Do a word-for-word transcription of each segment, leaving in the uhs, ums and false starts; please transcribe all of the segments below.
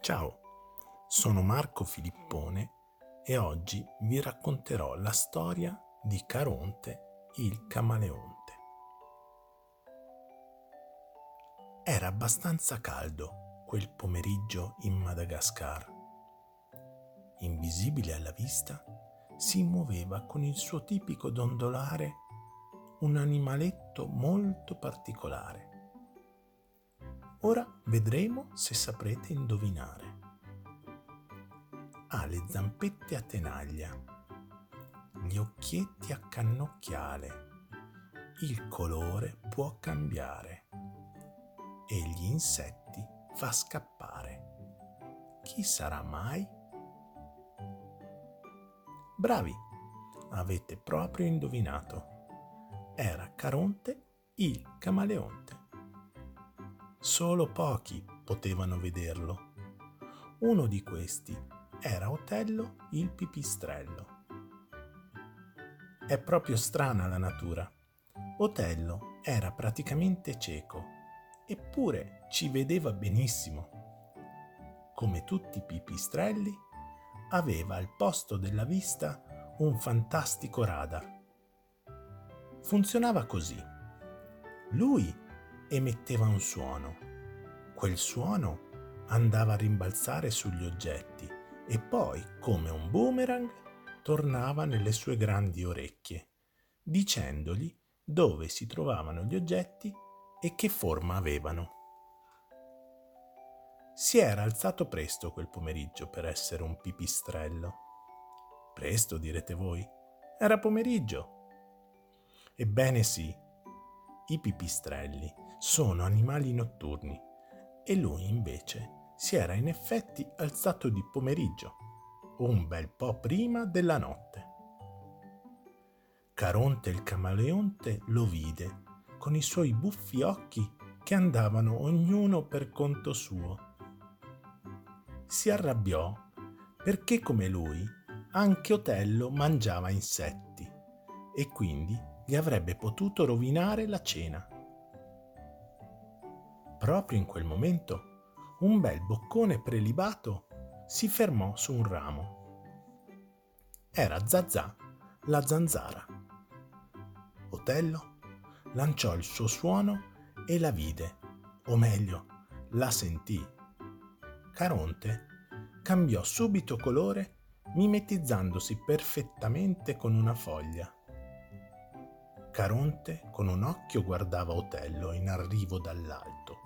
Ciao, sono Marco Filippone e oggi vi racconterò la storia di Caronte il camaleonte. Era abbastanza caldo quel pomeriggio in Madagascar. Invisibile alla vista, si muoveva con il suo tipico dondolare un animaletto molto particolare. Ora vedremo se saprete indovinare. Ha le zampette a tenaglia, gli occhietti a cannocchiale, il colore può cambiare e gli insetti fa scappare. Chi sarà mai? Bravi, avete proprio indovinato. Era Caronte il camaleonte. Solo pochi potevano vederlo. Uno di questi era Otello il pipistrello. È proprio strana la natura. Otello era praticamente cieco, eppure ci vedeva benissimo. Come tutti i pipistrelli, aveva al posto della vista un fantastico radar. Funzionava così. Lui emetteva un suono. Quel suono andava a rimbalzare sugli oggetti e poi, come un boomerang, tornava nelle sue grandi orecchie, dicendogli dove si trovavano gli oggetti e che forma avevano. Si era alzato presto quel pomeriggio per essere un pipistrello. Presto, direte voi? Era pomeriggio. Ebbene sì, i pipistrelli sono animali notturni e lui invece si era in effetti alzato di pomeriggio, un bel po' prima della notte. Caronte il camaleonte lo vide con i suoi buffi occhi che andavano ognuno per conto suo. Si arrabbiò perché come lui anche Otello mangiava insetti e quindi gli avrebbe potuto rovinare la cena. Proprio in quel momento un bel boccone prelibato si fermò su un ramo. Era Zazà, la zanzara. Otello lanciò il suo suono e la vide, o meglio, la sentì. Caronte cambiò subito colore mimetizzandosi perfettamente con una foglia. Caronte con un occhio guardava Otello in arrivo dall'alto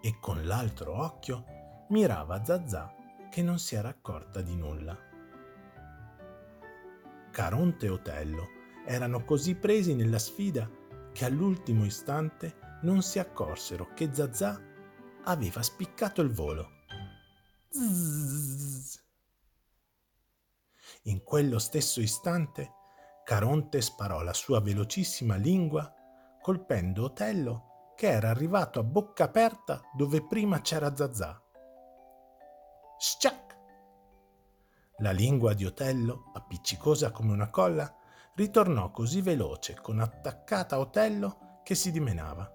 e con l'altro occhio mirava Zazà che non si era accorta di nulla. Caronte e Otello erano così presi nella sfida che all'ultimo istante non si accorsero che Zazà aveva spiccato il volo. Zzz. In quello stesso istante Caronte sparò la sua velocissima lingua colpendo Otello che era arrivato a bocca aperta dove prima c'era Zazà. Sciac! La lingua di Otello, appiccicosa come una colla, ritornò così veloce con attaccata a Otello che si dimenava.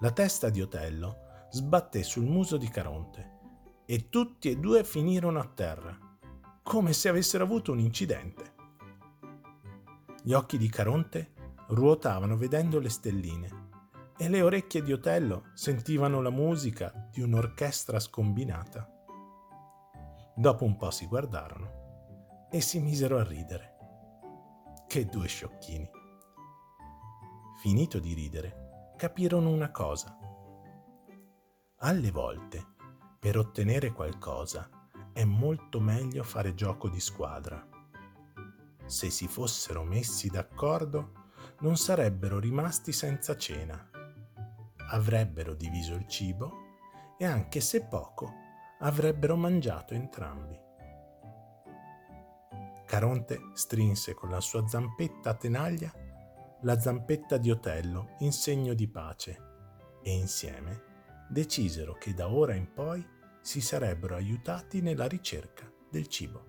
La testa di Otello sbatté sul muso di Caronte e tutti e due finirono a terra, come se avessero avuto un incidente. Gli occhi di Caronte ruotavano vedendo le stelline e le orecchie di Otello sentivano la musica di un'orchestra scombinata. Dopo un po' si guardarono e si misero a ridere. Che due sciocchini! Finito di ridere, capirono una cosa. Alle volte, per ottenere qualcosa, è molto meglio fare gioco di squadra. Se si fossero messi d'accordo, non sarebbero rimasti senza cena. Avrebbero diviso il cibo e anche se poco avrebbero mangiato entrambi. Caronte strinse con la sua zampetta a tenaglia la zampetta di Otello in segno di pace e insieme decisero che da ora in poi si sarebbero aiutati nella ricerca del cibo.